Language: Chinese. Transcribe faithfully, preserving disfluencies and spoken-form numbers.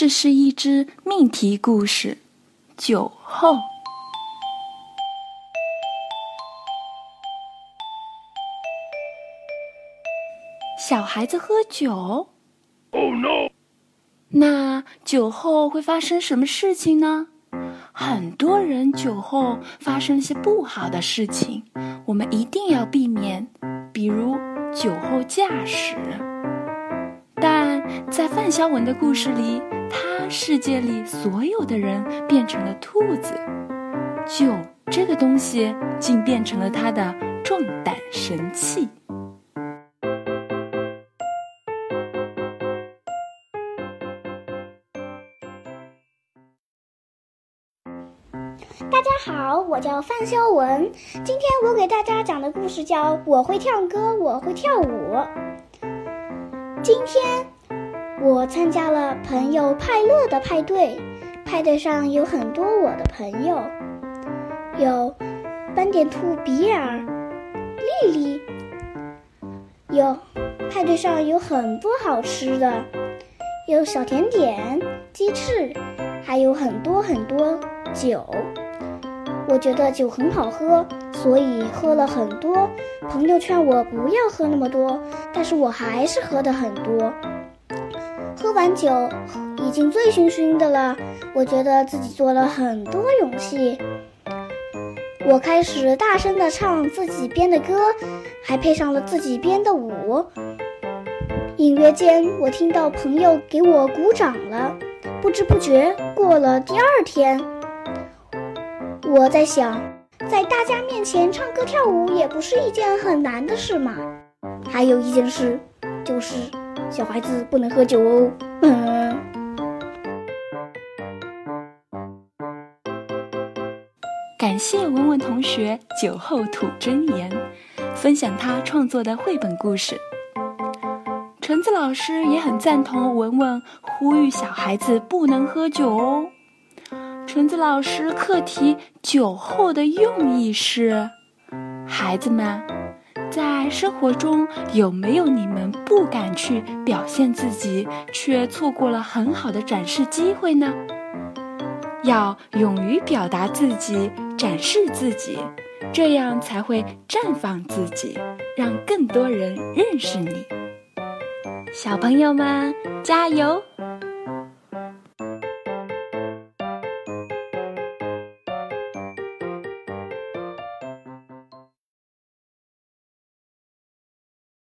这是一只命题故事，酒后。小孩子喝酒？ Oh, no. 那酒后会发生什么事情呢？很多人酒后发生一些不好的事情，我们一定要避免，比如酒后驾驶。但在范晓雯的故事里，她世界里所有的人变成了兔子，酒这个东西竟变成了她的壮胆神器。大家好，我叫范晓雯。今天我给大家讲的故事叫《我会唱歌，我会跳舞》。今天我参加了朋友派乐的派对，派对上有很多我的朋友，有斑点兔比尔、莉莉，有派对上有很多好吃的，有小甜点、鸡翅，还有很多很多酒。我觉得酒很好喝，所以喝了很多。朋友劝我不要喝那么多，但是我还是喝得很多。喝完酒已经醉醺醺的了，我觉得自己做了很多勇气。我开始大声地唱自己编的歌，还配上了自己编的舞。隐约间我听到朋友给我鼓掌了。不知不觉过了第二天，我在想，在大家面前唱歌跳舞也不是一件很难的事嘛。还有一件事，就是小孩子不能喝酒哦。嗯。感谢文文同学酒后吐真言，分享他创作的绘本故事。橙子老师也很赞同文文呼吁小孩子不能喝酒哦。橙子老师课题酒后的用意是，孩子们，在生活中有没有你们不敢去表现自己，却错过了很好的展示机会呢？要勇于表达自己，展示自己，这样才会绽放自己，让更多人认识你。小朋友们，加油！